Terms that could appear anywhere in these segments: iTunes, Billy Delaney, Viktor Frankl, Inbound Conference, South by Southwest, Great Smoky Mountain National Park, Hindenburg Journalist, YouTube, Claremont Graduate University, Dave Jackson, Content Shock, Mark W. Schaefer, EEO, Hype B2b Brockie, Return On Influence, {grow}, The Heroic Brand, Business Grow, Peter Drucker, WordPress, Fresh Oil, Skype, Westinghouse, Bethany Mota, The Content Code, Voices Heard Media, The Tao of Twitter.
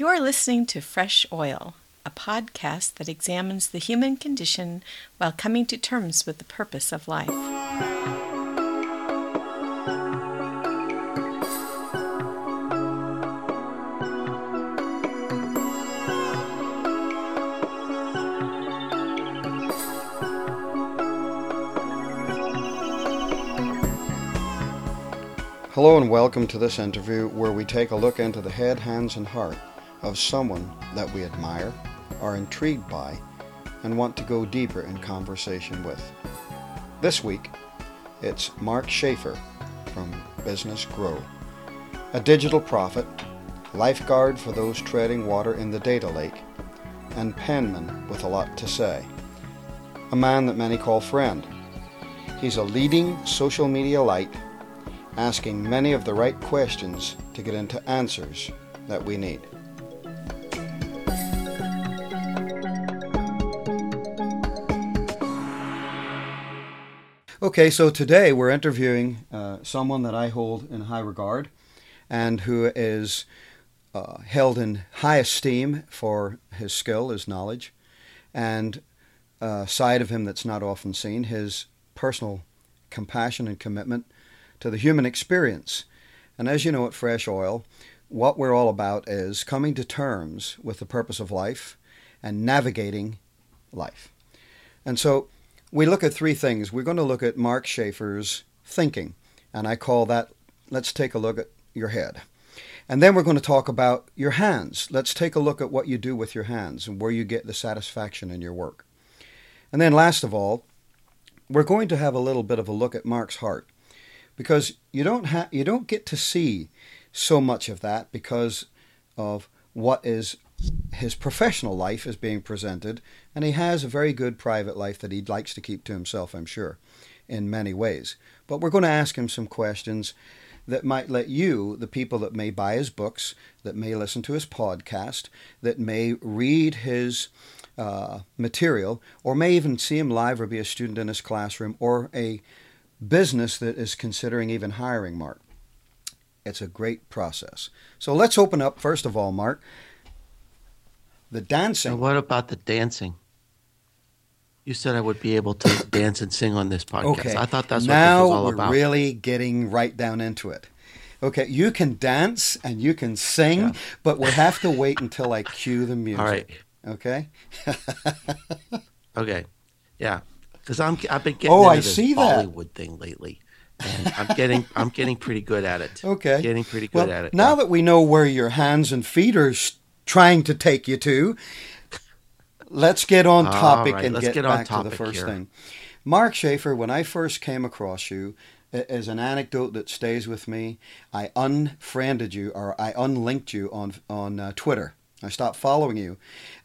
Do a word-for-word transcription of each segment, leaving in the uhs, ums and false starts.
You're listening to Fresh Oil, a podcast that examines the human condition while coming to terms with the purpose of life. Hello and welcome to this interview where we take a look into the head, hands, and heart of someone that we admire, are intrigued by, and want to go deeper in conversation with. This week, it's Mark Schaefer from Business Grow, a digital prophet, lifeguard for those treading water in the data lake, and penman with a lot to say, a man that many call friend. He's a leading social media light, asking many of the right questions to get into answers that we need. Okay, so today we're interviewing uh, someone that I hold in high regard and who is uh, held in high esteem for his skill, his knowledge, and a side of him that's not often seen, his personal compassion and commitment to the human experience. And as you know at Fresh Oil, what we're all about is coming to terms with the purpose of life and navigating life. And so we look at three things. We're going to look at Mark Schaefer's thinking, and I call that, let's take a look at your head. And then we're going to talk about your hands. Let's take a look at what you do with your hands and where you get the satisfaction in your work. And then last of all, we're going to have a little bit of a look at Mark's heart, because you don't ha- you don't get to see so much of that because of what is his professional life is being presented, and he has a very good private life that he likes to keep to himself, I'm sure, in many ways. But we're going to ask him some questions that might let you, the people that may buy his books, that may listen to his podcast, that may read his uh, material, or may even see him live or be a student in his classroom, or a business that is considering even hiring Mark. It's a great process. So let's open up, first of all, Mark, the dancing. And what about the dancing? You said I would be able to dance and sing on this podcast. Okay. I thought that's now what this was all about. Now we're really getting right down into it. Okay, you can dance and you can sing, yeah. But we'll have to wait until I cue the music. All right. Okay? Okay. Yeah. Because I'm I've been getting oh, into I this see Bollywood that. thing lately. And I'm getting I'm getting pretty good at it. Okay. Getting pretty good well, at it. Now yeah. that we know where your hands and feet are trying to take you to, let's get on topic right, and get, get back to the first here. thing. Mark Schaefer, when I first came across you, as an anecdote that stays with me, I unfriended you, or I unlinked you on on uh, Twitter. I stopped following you.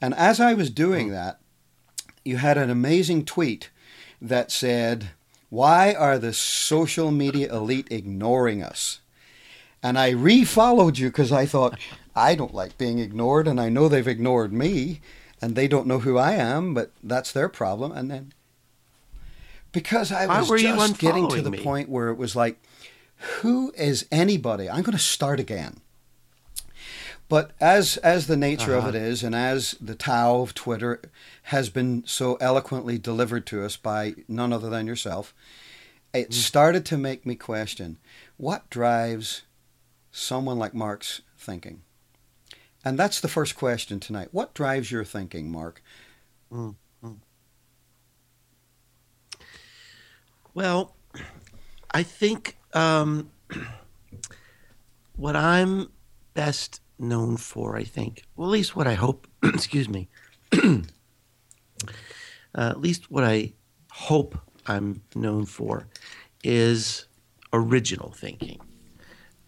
And as I was doing that, you had an amazing tweet that said, "Why are the social media elite ignoring us?" And I re-followed you because I thought, I don't like being ignored, and I know they've ignored me, and they don't know who I am, but that's their problem. And then, because I was just getting to the me? point where it was like, who is anybody? I'm going to start again. But as as the nature uh-huh. of it is, and as the Tao of Twitter has been so eloquently delivered to us by none other than yourself, it mm. started to make me question, what drives someone like Mark's thinking? And that's the first question tonight. What drives your thinking, Mark? Mm-hmm. Well, I think um, what I'm best known for, I think, well, at least what I hope, excuse me, uh, at least what I hope I'm known for is original thinking.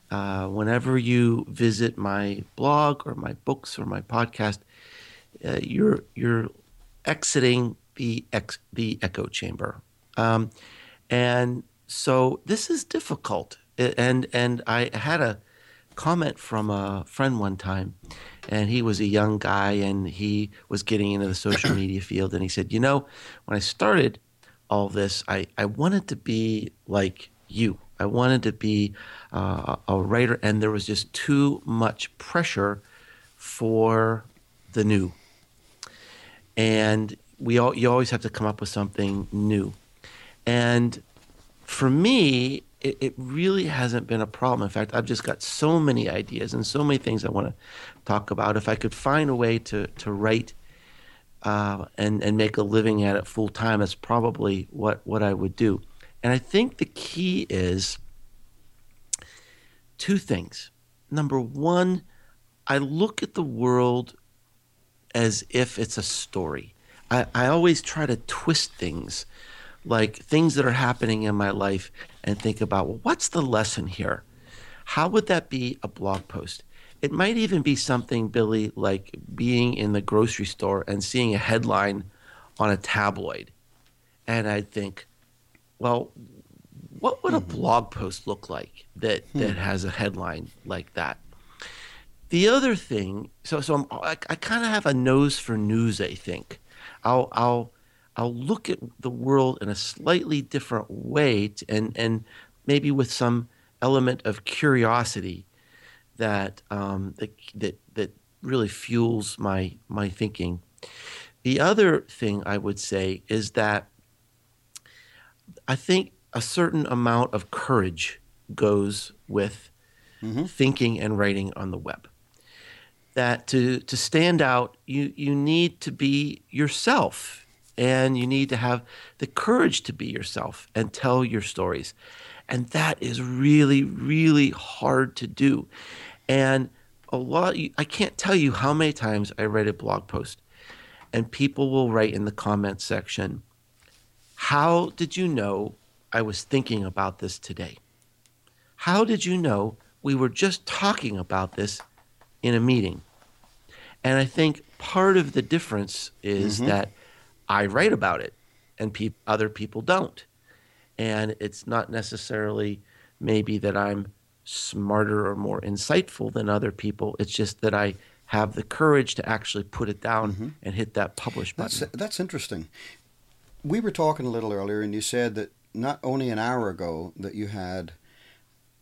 Uh, whenever you visit my blog or my books or my podcast, uh, you're you're exiting the ex, the echo chamber, um, and so this is difficult. And and I had a comment from a friend one time, and he was a young guy and he was getting into the social media field, and he said, "You know, when I started all this, I, I wanted to be like you. I wanted to be uh, a writer, and there was just too much pressure for the new. And we all, you always have to come up with something new. And for me, it, it really hasn't been a problem. In fact, I've just got so many ideas and so many things I want to talk about. If I could find a way to to write uh, and, and make a living at it full time, that's probably what, what I would do. And I think the key is two things. Number one, I look at the world as if it's a story. I, I always try to twist things, like things that are happening in my life, and think about, well, what's the lesson here? How would that be a blog post? It might even be something, Billy, like being in the grocery store and seeing a headline on a tabloid. And I'd think, well, what would a mm-hmm. blog post look like that, hmm. that has a headline like that? The other thing, so so I'm, I, I kind of have a nose for news, I think. I'll I'll I'll look at the world in a slightly different way, to, and and maybe with some element of curiosity that um that that, that really fuels my, my thinking. The other thing I would say is that I think a certain amount of courage goes with mm-hmm. thinking and writing on the web. That to, to stand out, you, you need to be yourself, and you need to have the courage to be yourself and tell your stories. And that is really, really hard to do. And a lot, I can't tell you how many times I write a blog post and people will write in the comment section, "How did you know I was thinking about this today? How did you know we were just talking about this in a meeting?" And I think part of the difference is mm-hmm. that I write about it and pe- other people don't. And it's not necessarily maybe that I'm smarter or more insightful than other people. It's just that I have the courage to actually put it down mm-hmm. and hit that publish button. That's, that's interesting. We were talking a little earlier, and you said that not only an hour ago that you had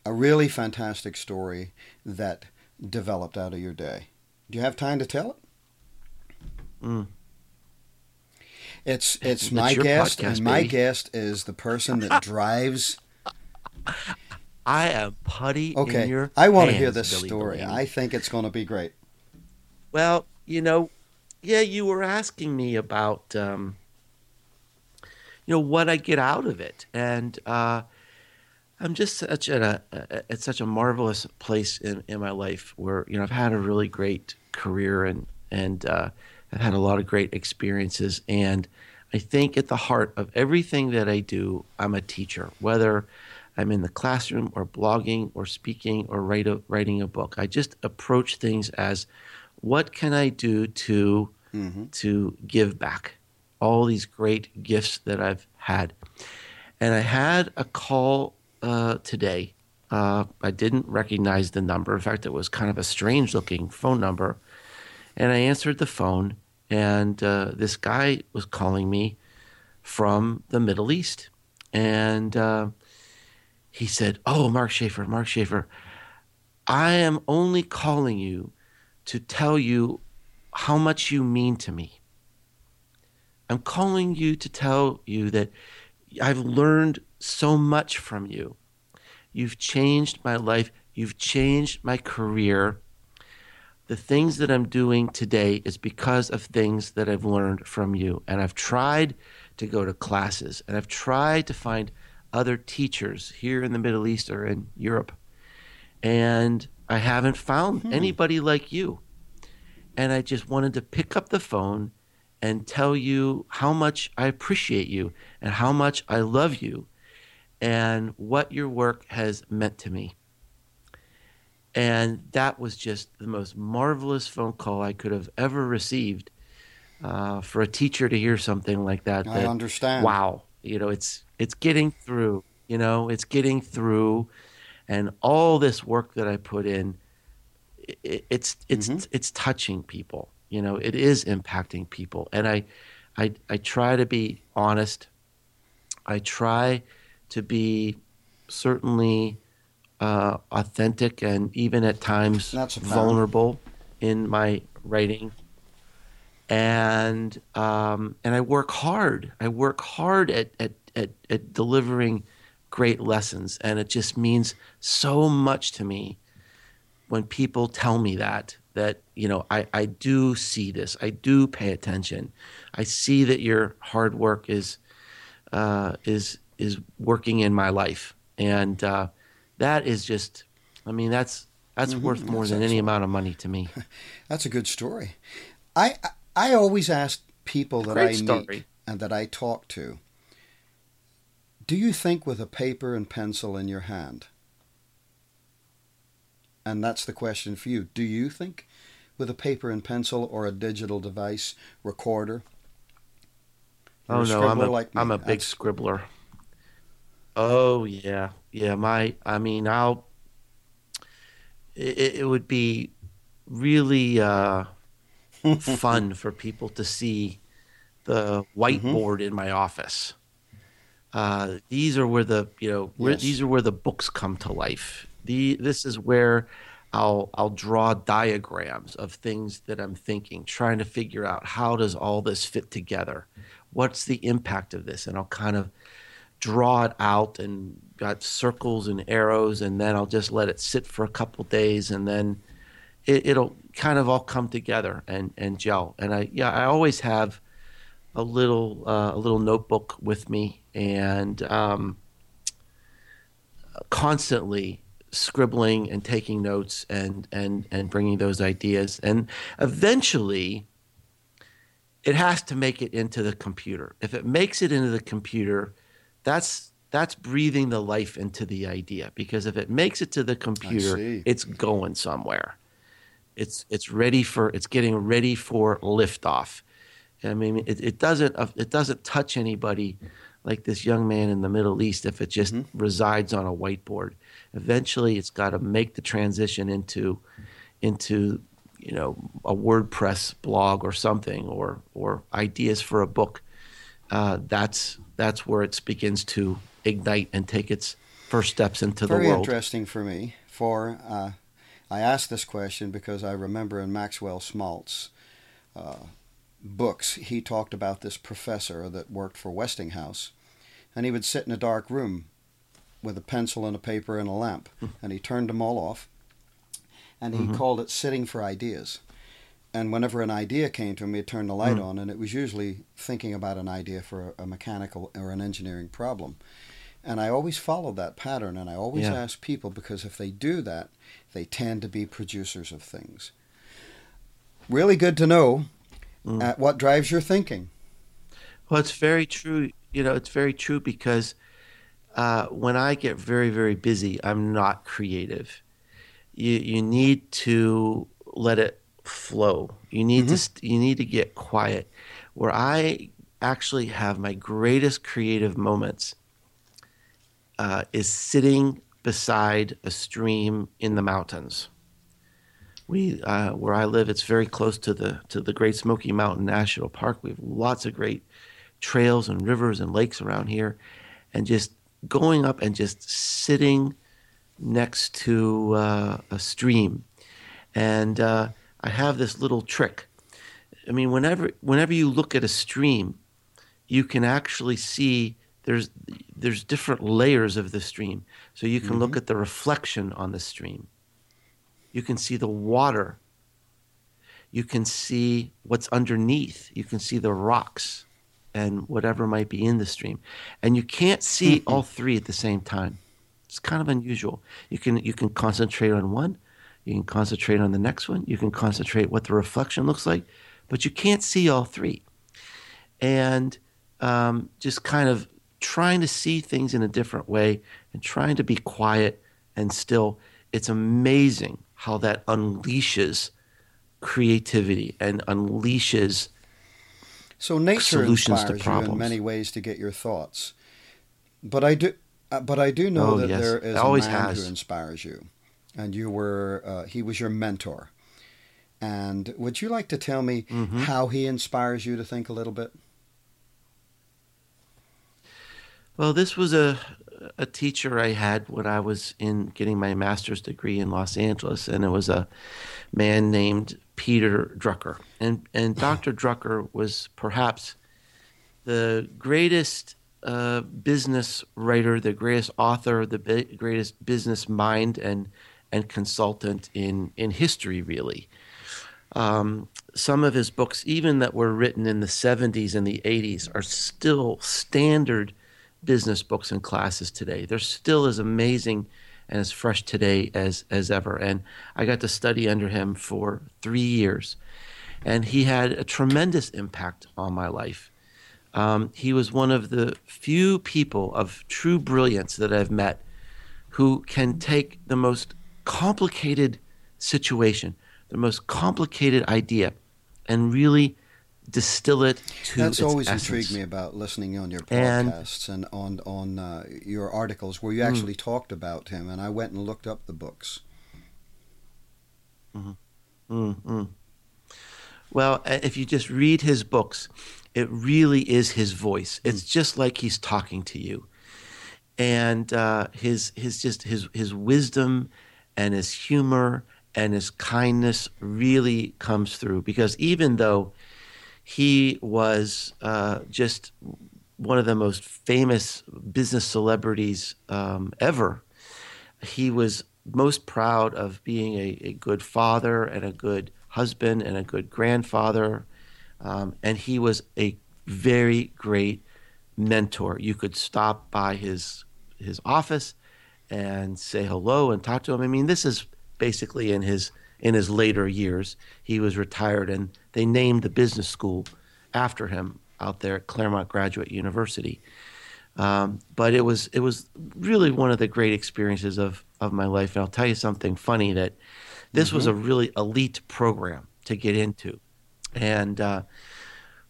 a really fantastic story that developed out of your day. Do you have time to tell it? Mm. It's it's my guest, podcast, and my baby. Guest is the person that drives. I am putty. Okay, in your I want hands, to hear this Billy story. Blaine. I think it's going to be great. Well, you know, yeah, you were asking me about, um, you know, what I get out of it, and uh, I'm just such at a at such a marvelous place in, in my life where, you know, I've had a really great career, and and uh, I've had a lot of great experiences. And I think at the heart of everything that I do, I'm a teacher. Whether I'm in the classroom or blogging or speaking or write a, writing a book, I just approach things as, what can I do to mm-hmm. to give back all these great gifts that I've had? And I had a call Uh, today. Uh, I didn't recognize the number. In fact, it was kind of a strange looking phone number. And I answered the phone, and uh, this guy was calling me from the Middle East. And uh, he said, "Oh, Mark Schaefer, Mark Schaefer, I am only calling you to tell you how much you mean to me. I'm calling you to tell you that I've learned so much from you. You've changed my life. You've changed my career. The things that I'm doing today is because of things that I've learned from you. And I've tried to go to classes, and I've tried to find other teachers here in the Middle East or in Europe. And I haven't found mm-hmm. anybody like you. And I just wanted to pick up the phone and tell you how much I appreciate you and how much I love you and what your work has meant to me." And that was just the most marvelous phone call I could have ever received, uh, for a teacher to hear something like that. I that, understand. Wow. You know, it's, it's getting through, you know, it's getting through, and all this work that I put in, it, it's, it's, mm-hmm. it's touching people. You know, it is impacting people. And I, I, I try to be honest. I try to be certainly uh, authentic, and even at times vulnerable. in my writing. And um, and I work hard. I work hard at, at, at, at delivering great lessons. And it just means so much to me when people tell me that, that, you know, I, I do see this. I do pay attention. I see that your hard work is uh, is is working in my life. And uh, that is just, I mean, that's that's mm-hmm. worth more that's than excellent. Any amount of money to me. That's a good story. I I always ask people that Great I story. meet and that I talk to, do you think with a paper and pencil in your hand? And that's the question for you. Do you think with a paper and pencil or a digital device, recorder? Oh, no, I'm a, like I'm a big that's... scribbler. Oh, yeah. Yeah, my, I mean, I'll, it, it would be really uh, fun for people to see the whiteboard mm-hmm. in my office. Uh, these are where the, you know, where, yes. these are where the books come to life. The, this is where I'll I'll draw diagrams of things that I'm thinking, trying to figure out how does all this fit together? What's the impact of this? And I'll kind of draw it out and got circles and arrows, and then I'll just let it sit for a couple of days, and then it, it'll kind of all come together and, and gel. And I yeah I always have a little uh, a little notebook with me, and um, constantly scribbling and taking notes and and and bringing those ideas, and eventually it has to make it into the computer. If it makes it into the computer, that's that's breathing the life into the idea, because if it makes it to the computer, it's going somewhere. It's it's ready for it's getting ready for liftoff. I mean, it, it doesn't it doesn't touch anybody like this young man in the Middle East if it just mm-hmm. resides on a whiteboard. Eventually, it's got to make the transition into, into, you know, a WordPress blog or something, or or ideas for a book. Uh, that's that's where it begins to ignite and take its first steps into Very the world. Very interesting for me. For uh, I asked this question because I remember in Maxwell Maltz's uh, books, he talked about this professor that worked for Westinghouse, and he would sit in a dark room with a pencil and a paper and a lamp, and he turned them all off, and he mm-hmm. called it sitting for ideas. And whenever an idea came to him, he'd turn the light mm-hmm. on, and it was usually thinking about an idea for a mechanical or an engineering problem. And I always followed that pattern, and I always yeah. ask people, because if they do that, they tend to be producers of things. Really good to know mm. at what drives your thinking. Well, it's very true. You know, it's very true because Uh, when I get very, very busy, I'm not creative. You you need to let it flow. You need mm-hmm. to you need to get quiet. Where I actually have my greatest creative moments uh, is sitting beside a stream in the mountains. We uh, where I live, it's very close to the to the Great Smoky Mountain National Park. We have lots of great trails and rivers and lakes around here, and just going up and just sitting next to uh, a stream. And uh, I have this little trick. I mean, whenever whenever you look at a stream, you can actually see there's there's different layers of the stream. So you can mm-hmm. look at the reflection on the stream. You can see the water. You can see what's underneath. You can see the rocks and whatever might be in the stream. And you can't see all three at the same time. It's kind of unusual. You can you can concentrate on one, you can concentrate on the next one, you can concentrate what the reflection looks like, but you can't see all three. And um, just kind of trying to see things in a different way and trying to be quiet and still, it's amazing how that unleashes creativity and unleashes So nature inspires you in many ways to get your thoughts, but I do, uh, but I do know oh, that yes. there is a man has. who inspires you, and you were uh, he was your mentor. And would you like to tell me mm-hmm. how he inspires you to think a little bit? Well, this was a a teacher I had when I was in getting my master's degree in Los Angeles, and it was a man named Peter Drucker. And and Doctor Drucker was perhaps the greatest uh, business writer, the greatest author, the bi- greatest business mind and and consultant in, in history, really. Um, some of his books, even that were written in the seventies and the eighties, are still standard business books and classes today. They're still as amazing and as fresh today as, as ever. And I got to study under him for three years. And he had a tremendous impact on my life. Um, he was one of the few people of true brilliance that I've met who can take the most complicated situation, the most complicated idea, and really distill it to That's its always essence. Intrigued me about listening on your podcasts and, and on, on uh, your articles where you actually mm-hmm. talked about him, and I went and looked up the books. Mm-hmm. Mm-hmm. Well, if you just read his books, it really is his voice. It's mm. just like he's talking to you. And uh, his his just his his wisdom and his humor and his kindness really comes through, because even though he was uh, just one of the most famous business celebrities um, ever, he was most proud of being a, a good father and a good husband and a good grandfather. Um, and he was a very great mentor. You could stop by his his office and say hello and talk to him. I mean, this is basically in his in his later years. He was retired, and they named the business school after him out there at Claremont Graduate University. Um, but it was it was really one of the great experiences of, of my life. And I'll tell you something funny, that this mm-hmm. was a really elite program to get into. And uh,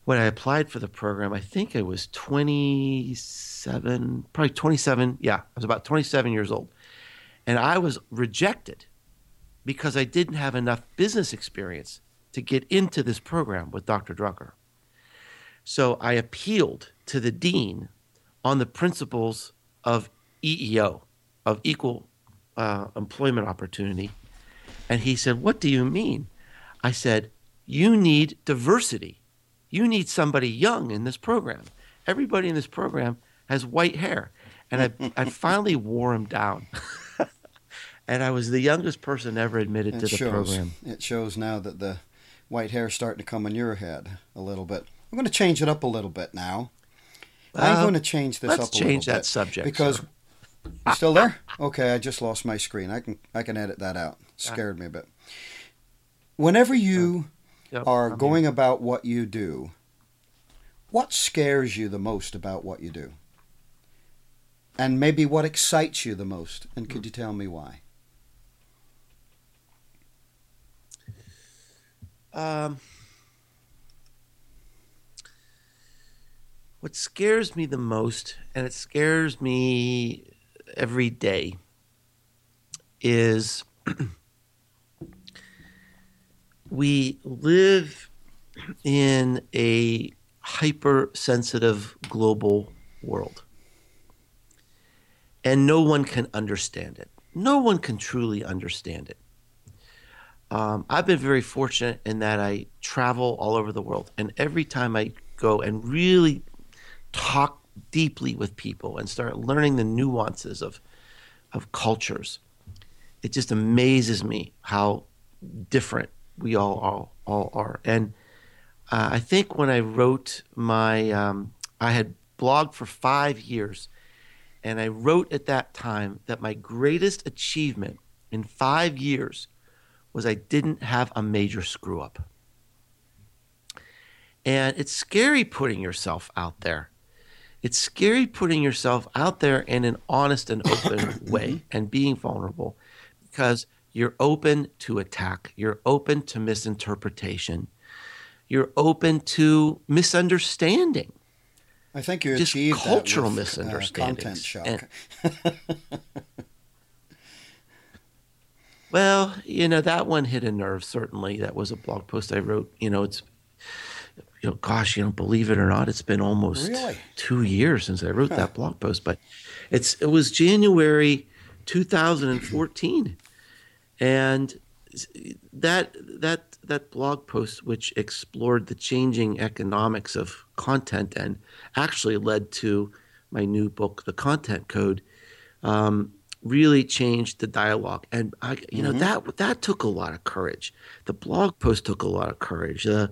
when I applied for the program, I think I was twenty-seven, probably twenty-seven. Yeah, I was about twenty-seven years old. And I was rejected because I didn't have enough business experience to get into this program with Doctor Drucker. So I appealed to the dean on the principles of E E O, of equal uh, employment opportunity. And he said, "What do you mean?" I said, "You need diversity. You need somebody young in this program. Everybody in this program has white hair." And I, I finally wore him down. And I was the youngest person ever admitted it to the shows, program. It shows now that the white hair is starting to come on your head a little bit. I'm going to change it up a little bit now. Uh, I'm going to change this up a little bit. Let's change that subject. Because, sir. You still there? Okay, I just lost my screen. I can I can edit that out. It scared me a bit. Whenever you... Yep, are I'm going here. About what you do, what scares you the most about what you do? And maybe what excites you the most? And could you tell me why? Um, what scares me the most, and it scares me every day, is... We live in a hypersensitive global world, and no one can understand it. No one can truly understand it. Um, I've been very fortunate in that I travel all over the world, and every time I go and really talk deeply with people and start learning the nuances of, of cultures, it just amazes me how different we all, all, all are. And uh, I think when I wrote my, um, I had blogged for five years, and I wrote at that time that my greatest achievement in five years was I didn't have a major screw up. And it's scary putting yourself out there. It's scary putting yourself out there in an honest and open way and being vulnerable, because you're open to attack. You're open to misinterpretation. You're open to misunderstanding. I think you Just achieved cultural that with, misunderstandings. Uh, content shock. And, well, you know, that one hit a nerve, certainly. That was a blog post I wrote. You know, it's you know, gosh, you don't believe it or not, it's been almost really? two years since I wrote huh. that blog post. But it's it was January two thousand fourteen, and that that that blog post, which explored the changing economics of content and actually led to my new book, The Content Code, um, really changed the dialogue. And I, you mm-hmm. know, that that took a lot of courage. The blog post took a lot of courage. The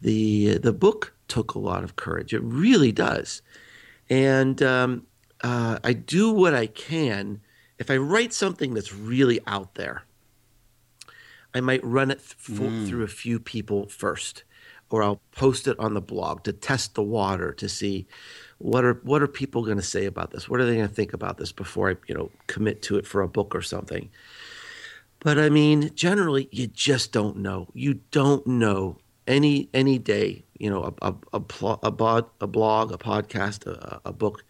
the the book took a lot of courage. It really does. And um, uh, I do what I can. If I write something that's really out there, I might run it th- mm. through a few people first, or I'll post it on the blog to test the water, to see what are what are people going to say about this? What are they going to think about this before I, you know, commit to it for a book or something? But I mean, generally, you just don't know. You don't know any any day, you know, a a a, pl- a, bod- a blog, a podcast, a, a book,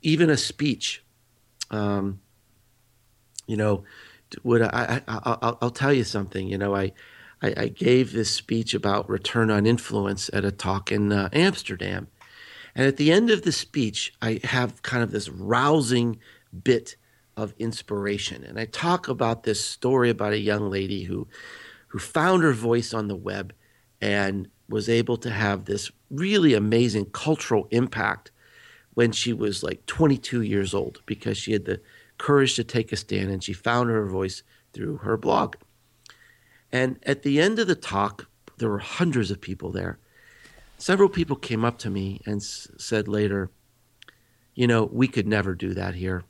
even a speech. Um, you know, would I, I, I I'll tell you something, you know, I, I, I gave this speech about return on influence at a talk in uh, Amsterdam. And at the end of the speech, I have kind of this rousing bit of inspiration. And I talk about this story about a young lady who, who found her voice on the web and was able to have this really amazing cultural impact when she was like twenty-two years old, because she had the courage to take a stand, and she found her voice through her blog. And at the end of the talk, there were hundreds of people there. Several people came up to me and s- said later, you know, we could never do that here.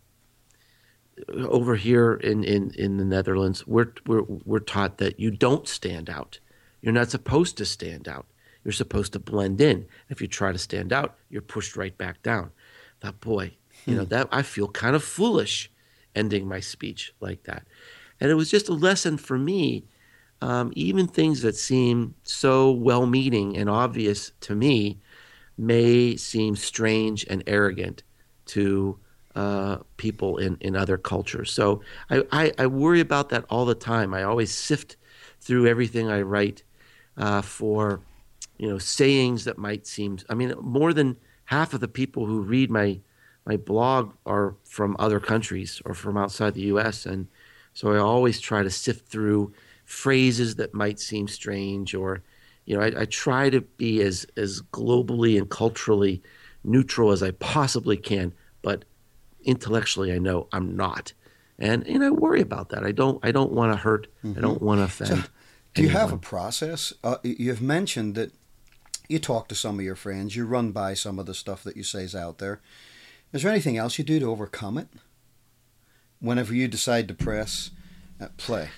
Over here in, in, in the Netherlands, we're, we're, we're taught that you don't stand out. You're not supposed to stand out. You're supposed to blend in. If you try to stand out, you're pushed right back down. I thought, boy, hmm. you know, that I feel kind of foolish ending my speech like that. And it was just a lesson for me. Um, even things that seem so well-meaning and obvious to me may seem strange and arrogant to uh, people in, in other cultures. So I, I, I worry about that all the time. I always sift through everything I write uh, for, you know, sayings that might seem – I mean, more than half of the people who read my my blog are from other countries or from outside the U S, and so I always try to sift through – phrases that might seem strange, or, you know, I, I try to be as, as globally and culturally neutral as I possibly can, but intellectually I know I'm not. And and I worry about that. I don't I don't want to hurt. Mm-hmm. I don't want to offend. So, do you anyone. have a process? Uh, you've mentioned that you talk to some of your friends, you run by some of the stuff that you say is out there. Is there anything else you do to overcome it whenever you decide to press play?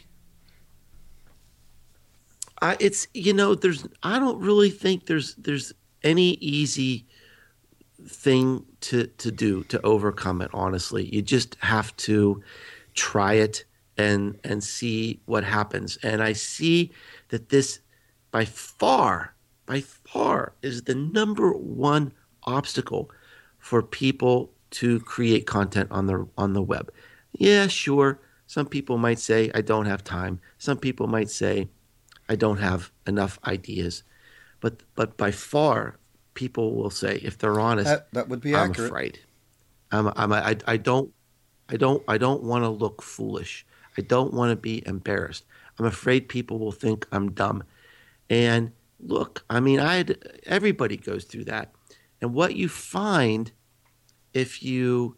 I, it's, you know, there's, I don't really think there's, there's any easy thing to, to do to overcome it. Honestly, you just have to try it and, and see what happens. And I see that this by far, by far is the number one obstacle for people to create content on the, on the web. Yeah, sure. Some people might say, I don't have time. Some people might say, I don't have enough ideas, but but by far, people will say, if they're honest, that, that would be I'm accurate. Afraid. I'm, I'm, I, I don't, I don't, I don't want to look foolish. I don't want to be embarrassed. I'm afraid people will think I'm dumb. And look, I mean, I everybody goes through that, and what you find, if you,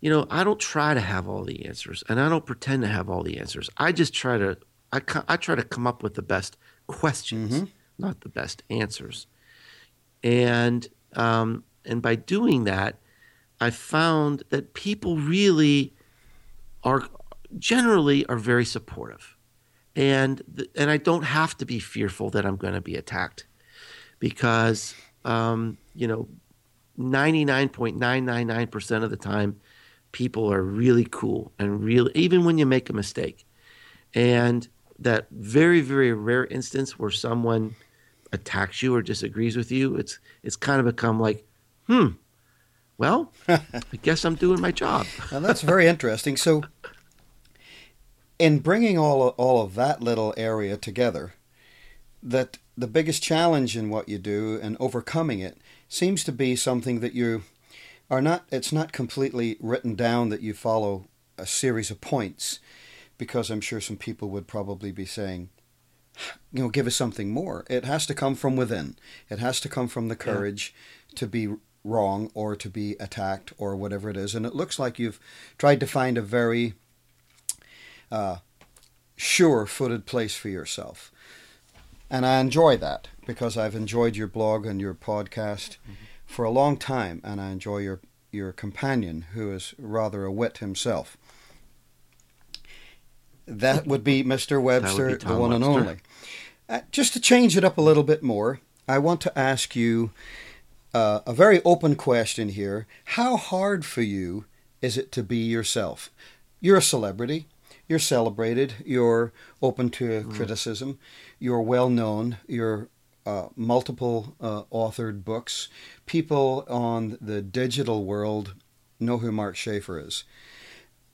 you know, I don't try to have all the answers, and I don't pretend to have all the answers. I just try to. I, I try to come up with the best questions, mm-hmm. not the best answers. And um, and by doing that, I found that people really are generally are very supportive. And the, and I don't have to be fearful that I'm going to be attacked, because, um, you know, ninety-nine point nine nine nine percent of the time, people are really cool and really, even when you make a mistake. And that very, very rare instance where someone attacks you or disagrees with you, it's it's kind of become like, hmm, well, I guess I'm doing my job. Now, that's very interesting. So in bringing all of, all of that little area together, that the biggest challenge in what you do and overcoming it seems to be something that you are not, it's not completely written down that you follow a series of points, because I'm sure some people would probably be saying, you know, give us something more. It has to come from within. It has to come from the courage yeah. to be wrong or to be attacked or whatever it is. And it looks like you've tried to find a very uh, sure-footed place for yourself. And I enjoy that, because I've enjoyed your blog and your podcast mm-hmm. for a long time, and I enjoy your, your companion, who is rather a wit himself. That would be Mister Webster, be the one Webster. and only. Uh, just to change it up a little bit more, I want to ask you uh, a very open question here. How hard for you is it to be yourself? You're a celebrity. You're celebrated. You're open to mm. criticism. You're well-known. You're uh, multiple uh, authored books. People on the digital world know who Mark Schaefer is.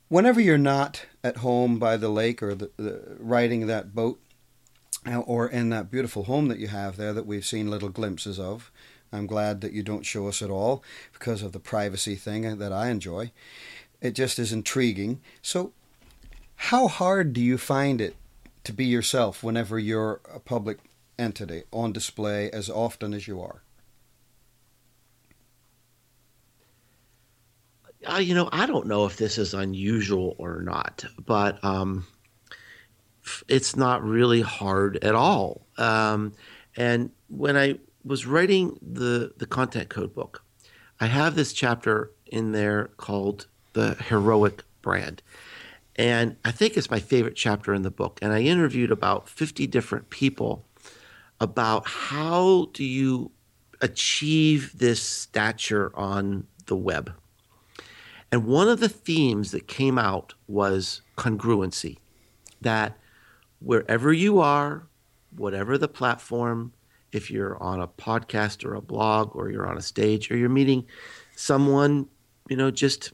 Whenever you're not at home by the lake or the, the, riding that boat or in that beautiful home that you have there that we've seen little glimpses of, I'm glad that you don't show us at all because of the privacy thing that I enjoy. It just is intriguing. So how hard do you find it to be yourself whenever you're a public entity on display as often as you are? Uh, you know, I don't know if this is unusual or not, but um, it's not really hard at all. Um, and when I was writing the, the Content Code book, I have this chapter in there called The Heroic Brand. And I think it's my favorite chapter in the book. And I interviewed about fifty different people about how do you achieve this stature on the web. And one of the themes that came out was congruency, that wherever you are, whatever the platform, if you're on a podcast or a blog or you're on a stage or you're meeting someone, you know, just,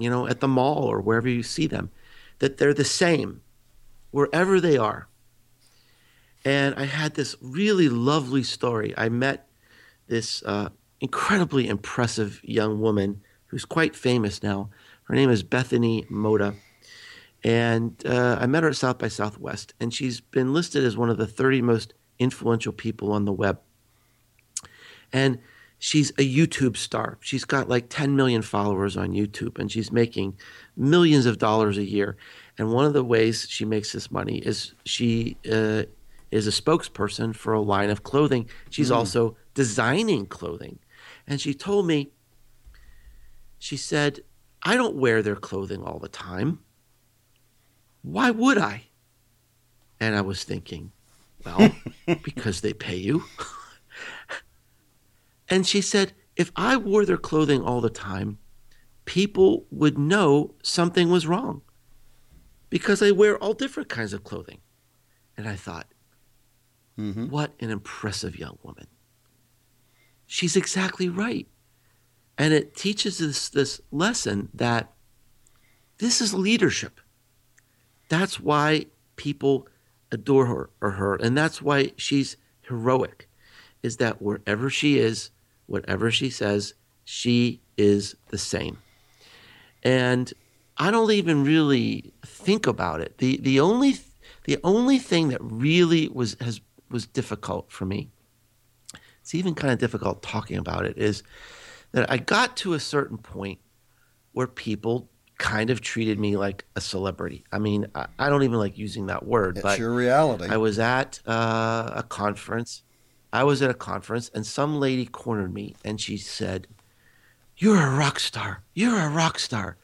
you know, at the mall or wherever you see them, that they're the same wherever they are. And I had this really lovely story. I met this uh, incredibly impressive young woman who's quite famous now. Her name is Bethany Mota. And uh, I met her at South by Southwest, and she's been listed as one of the thirty most influential people on the web. And she's a YouTube star. She's got like ten million followers on YouTube, and she's making millions of dollars a year. And one of the ways she makes this money is she uh, is a spokesperson for a line of clothing. She's mm. also designing clothing. And she told me, she said, I don't wear their clothing all the time. Why would I? And I was thinking, well, because they pay you. And she said, if I wore their clothing all the time, people would know something was wrong because I wear all different kinds of clothing. And I thought, mm-hmm. what an impressive young woman. She's exactly right. And it teaches us this lesson that this is leadership. That's why people adore her or her. And that's why she's heroic, is that wherever she is, whatever she says, she is the same. And I don't even really think about it. The the only the only thing that really was has was difficult for me, it's even kind of difficult talking about it, is that I got to a certain point where people kind of treated me like a celebrity. I mean, I, I don't even like using that word. It's but your reality. I was at uh, a conference. I was at a conference, and some lady cornered me, and she said, you're a rock star. You're a rock star.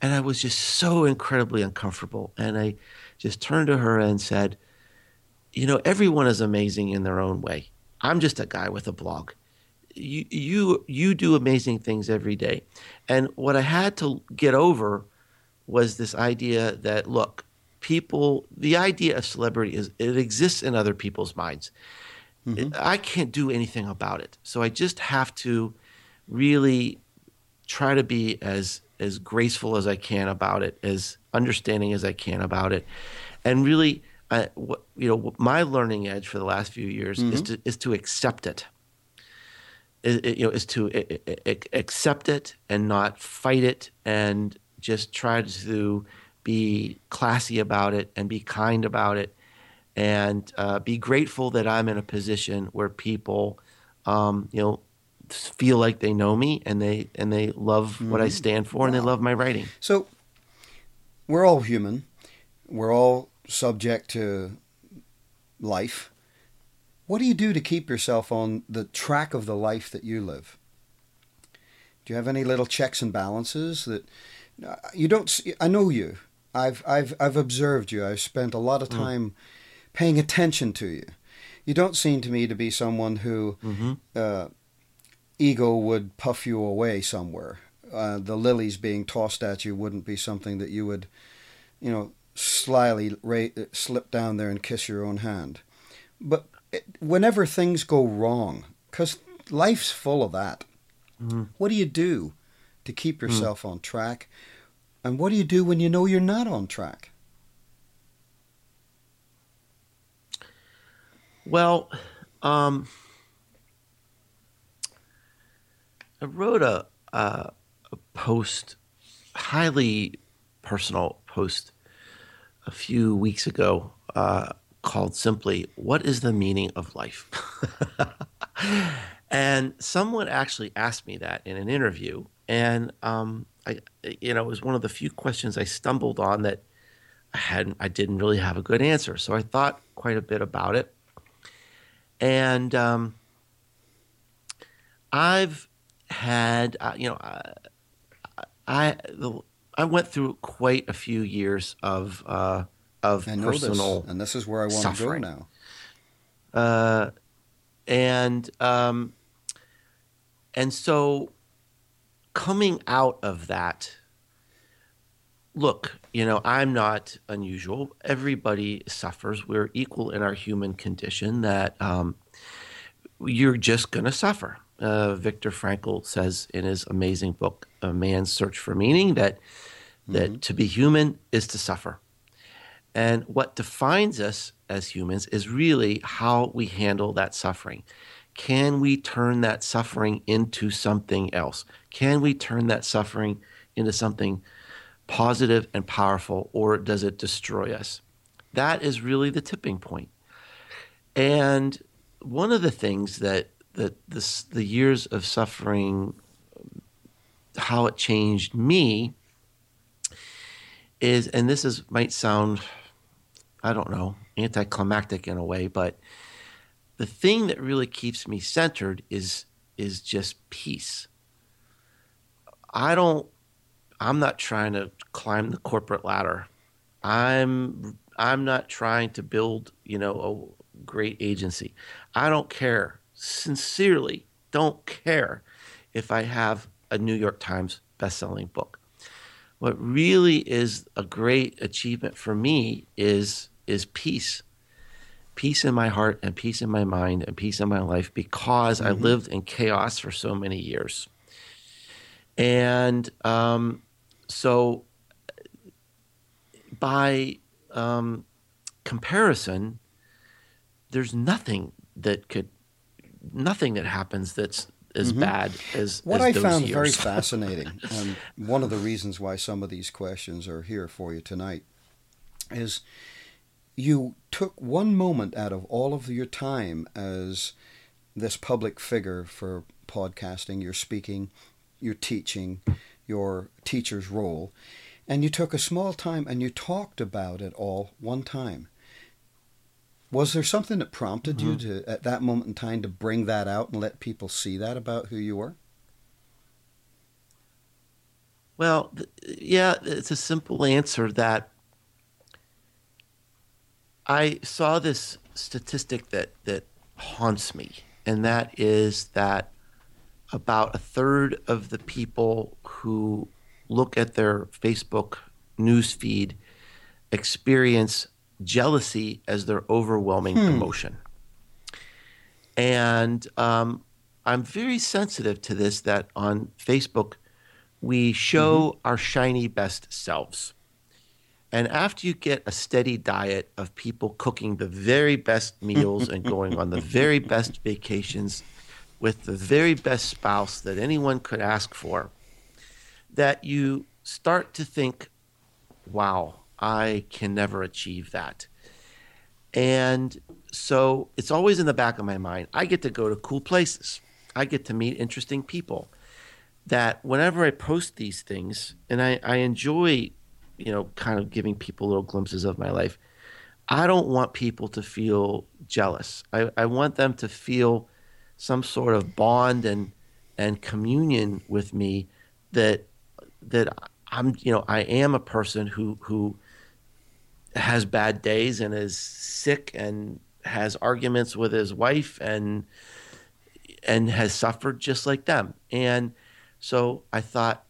And I was just so incredibly uncomfortable. And I just turned to her and said, you know, everyone is amazing in their own way. I'm just a guy with a blog. You you you do amazing things every day. And what I had to get over was this idea that, look, people, the idea of celebrity is it exists in other people's minds. Mm-hmm. It, I can't do anything about it. So I just have to really try to be as as graceful as I can about it, as understanding as I can about it. And really, I, what, you know, my learning edge for the last few years mm-hmm. is to is to accept it. Is, you know, is to it, it, it, accept it and not fight it, and just try to be classy about it and be kind about it, and uh, be grateful that I'm in a position where people, um, you know, feel like they know me and they and they love mm-hmm. what I stand for, wow. and they love my writing. So we're all human. We're all subject to life. What do you do to keep yourself on the track of the life that you live? Do you have any little checks and balances that you don't see? I know you. I've I've I've observed you. I've spent a lot of time mm. paying attention to you. You don't seem to me to be someone who mm-hmm. uh, ego would puff you away somewhere. Uh, the lilies being tossed at you wouldn't be something that you would, you know, slyly ra- slip down there and kiss your own hand. But whenever things go wrong, because life's full of that, mm-hmm. what do you do to keep yourself mm-hmm. on track? And what do you do when you know you're not on track? Well, um, I wrote a, uh, a post, highly personal post, a few weeks ago, uh, called simply, "What is the meaning of life?" And someone actually asked me that in an interview, and um, I, you know, it was one of the few questions I stumbled on that I hadn't, I didn't really have a good answer. So I thought quite a bit about it, and um, I've had, uh, you know, I, I the. I went through quite a few years of uh, of I know personal this, and this is where I want suffering. to go now. Uh, and um, and so coming out of that, look, you know, I'm not unusual. Everybody suffers. We're equal in our human condition. That um, you're just going to suffer. Uh, Viktor Frankl says in his amazing book, A Man's Search for Meaning, that that mm-hmm. to be human is to suffer. And what defines us as humans is really how we handle that suffering. Can we turn that suffering into something else? Can we turn that suffering into something positive and powerful, or does it destroy us? That is really the tipping point. And one of the things that that this, the years of suffering, how it changed me is, and this is might sound, I don't know, anticlimactic in a way, but the thing that really keeps me centered is is just peace. I don't, I'm not trying to climb the corporate ladder. I'm I'm not trying to build, you know, a great agency. I don't care. Sincerely, don't care if I have a New York Times best-selling book. What really is a great achievement for me is is peace. Peace in my heart and peace in my mind and peace in my life, because mm-hmm. I lived in chaos for so many years. And um, so by um, comparison, there's nothing that could Nothing that happens that's as mm-hmm. bad as what as I those found years. Very fascinating, and one of the reasons why some of these questions are here for you tonight is you took one moment out of all of your time as this public figure for podcasting, your speaking, your teaching, your teacher's role, and you took a small time and you talked about it all one time. Was there something that prompted mm-hmm. you to, at that moment in time, to bring that out and let people see that about who you were? Well, th- yeah, it's a simple answer that I saw this statistic that, that haunts me, and that is that about a third of the people who look at their Facebook newsfeed experience jealousy as their overwhelming hmm. emotion. And um, I'm very sensitive to this, that on Facebook, we show mm-hmm. our shiny best selves. And after you get a steady diet of people cooking the very best meals and going on the very best vacations with the very best spouse that anyone could ask for, that you start to think, wow, I can never achieve that. And so it's always in the back of my mind. I get to go to cool places. I get to meet interesting people. That whenever I post these things, and I, I enjoy, you know, kind of giving people little glimpses of my life, I don't want people to feel jealous. I, I want them to feel some sort of bond and and communion with me that that I'm, you know, I am a person who who has bad days and is sick and has arguments with his wife and and has suffered just like them. And so I thought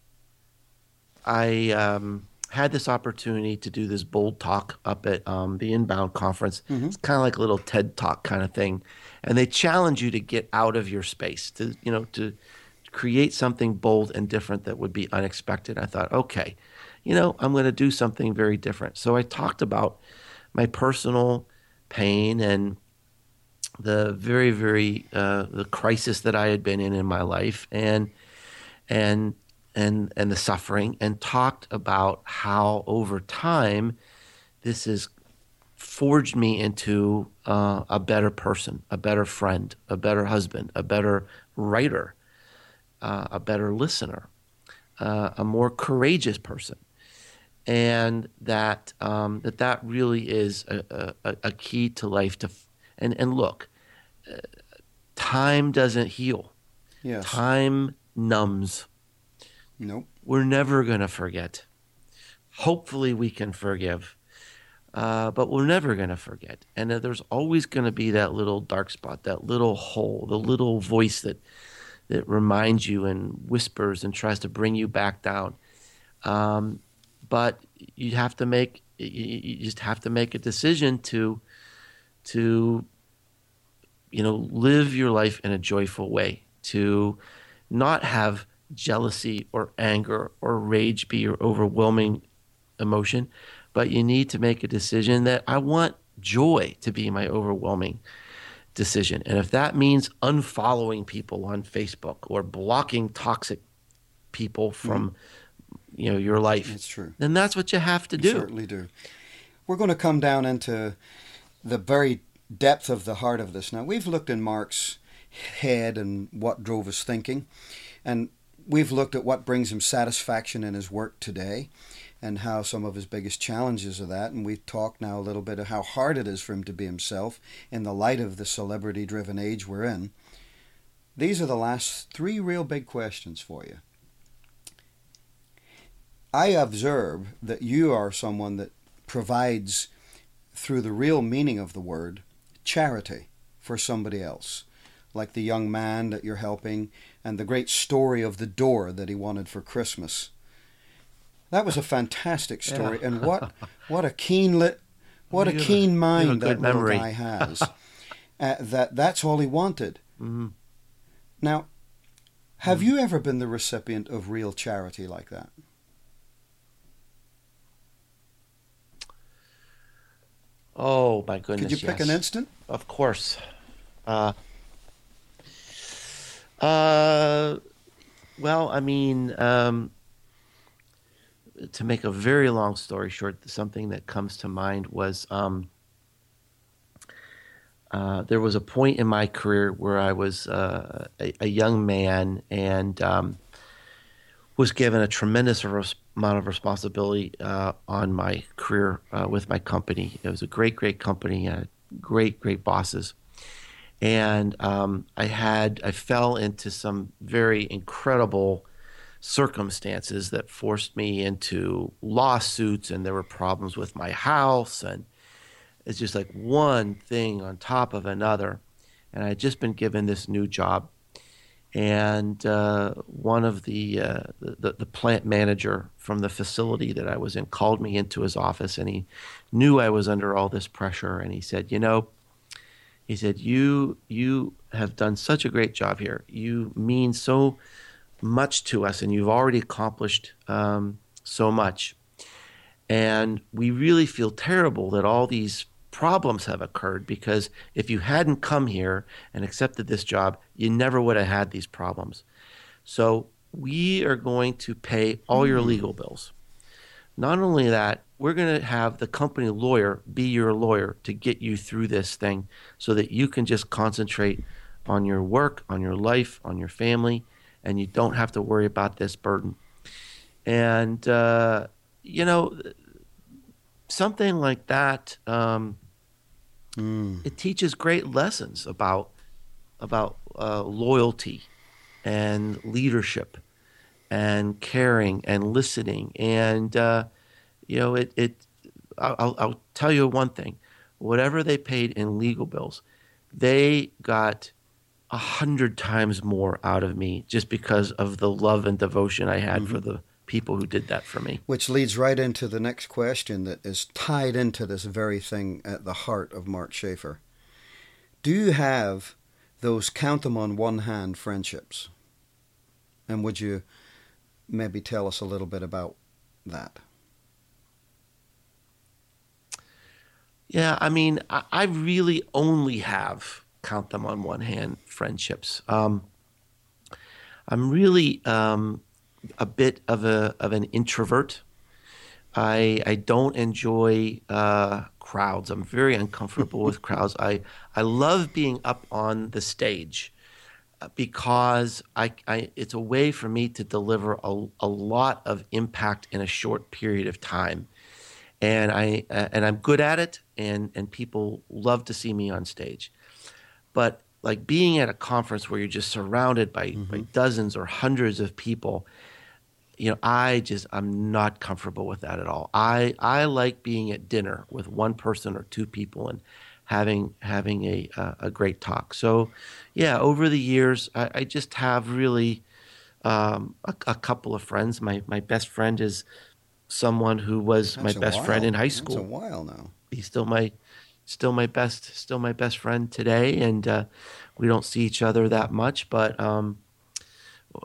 I um, had this opportunity to do this bold talk up at um, the Inbound Conference. Mm-hmm. It's kind of like a little TED Talk kind of thing. And they challenge you to get out of your space, to, you know, to create something bold and different that would be unexpected. I thought, okay, you know, I'm going to do something very different. So I talked about my personal pain and the very, very, uh, the crisis that I had been in in my life. And And and and the suffering, and talked about how over time this has forged me into uh, a better person, a better friend, a better husband, a better writer, uh, a better listener, uh, a more courageous person, and that um, that that really is a, a, a key to life. To f- and and look, uh, time doesn't heal. Yes. Time numbs. Nope. We're never going to forget. Hopefully we can forgive, uh, but we're never going to forget. And uh, there's always going to be that little dark spot, that little hole, the little voice that that reminds you and whispers and tries to bring you back down. Um, but you have to make you, you just have to make a decision to to you know live your life in a joyful way, to not have jealousy or anger or rage be your overwhelming emotion, but you need to make a decision that I want joy to be my overwhelming decision. And if that means unfollowing people on Facebook or blocking toxic people from mm-hmm. you know your life, that's true. Then that's what you have to do. You certainly do. We're going to come down into the very depth of the heart of this. Now, we've looked in Mark's head and what drove his thinking, and we've looked at what brings him satisfaction in his work today and how some of his biggest challenges are that, and we've talked now a little bit of how hard it is for him to be himself in the light of the celebrity driven age we're in. These are the last three real big questions for you. I observe that you are someone that provides, through the real meaning of the word, charity for somebody else, like the young man that you're helping and the great story of the door that he wanted for Christmas. That was a fantastic story. Yeah. And what what a keen lit, what you a keen a, mind that little memory. Guy has. uh, that that's all he wanted. Mm-hmm. Now, have mm-hmm. you ever been the recipient of real charity like that? Oh my goodness! Could you yes. pick an instant? Of course. Uh, Uh, well, I mean, um, to make a very long story short, something that comes to mind was um, uh, there was a point in my career where I was uh, a, a young man and um, was given a tremendous res- amount of responsibility uh, on my career uh, with my company. It was a great, great company, uh, great, great bosses. And um, I had I fell into some very incredible circumstances that forced me into lawsuits, and there were problems with my house, and it's just like one thing on top of another. And I had just been given this new job, and uh, one of the, uh, the the plant manager from the facility that I was in called me into his office, and he knew I was under all this pressure, and he said, you know. He said, you you have done such a great job here. You mean so much to us, and you've already accomplished um, so much. And we really feel terrible that all these problems have occurred, because if you hadn't come here and accepted this job, you never would have had these problems. So we are going to pay all your legal bills. Not only that, we're going to have the company lawyer be your lawyer to get you through this thing so that you can just concentrate on your work, on your life, on your family, and you don't have to worry about this burden. And, uh, you know, something like that, um, mm. it teaches great lessons about about uh, loyalty and leadership and caring and listening. And, uh, you know, it. it I'll, I'll tell you one thing. Whatever they paid in legal bills, they got a hundred times more out of me just because of the love and devotion I had mm-hmm. for the people who did that for me. Which leads right into the next question that is tied into this very thing at the heart of Mark Schaefer. Do you have those count them on one hand friendships? And would you maybe tell us a little bit about that? Yeah, I mean, I really only have count them on one hand friendships. Um, I'm really... Um, a bit of a of an introvert. I I don't enjoy uh, crowds. I'm very uncomfortable with crowds. I, I love being up on the stage because I, I it's a way for me to deliver a, a lot of impact in a short period of time, and I uh, and I'm good at it. And and people love to see me on stage, but like being at a conference where you're just surrounded by mm-hmm. by dozens or hundreds of people. You know, I just, I'm not comfortable with that at all. I, I like being at dinner with one person or two people and having having a uh, a great talk. So, yeah, over the years, I, I just have really um, a, a couple of friends. My my best friend is someone who was That's my best while. friend in high school. That's a while now. He's still my still my best still my best friend today, and uh, we don't see each other that much, but. Um,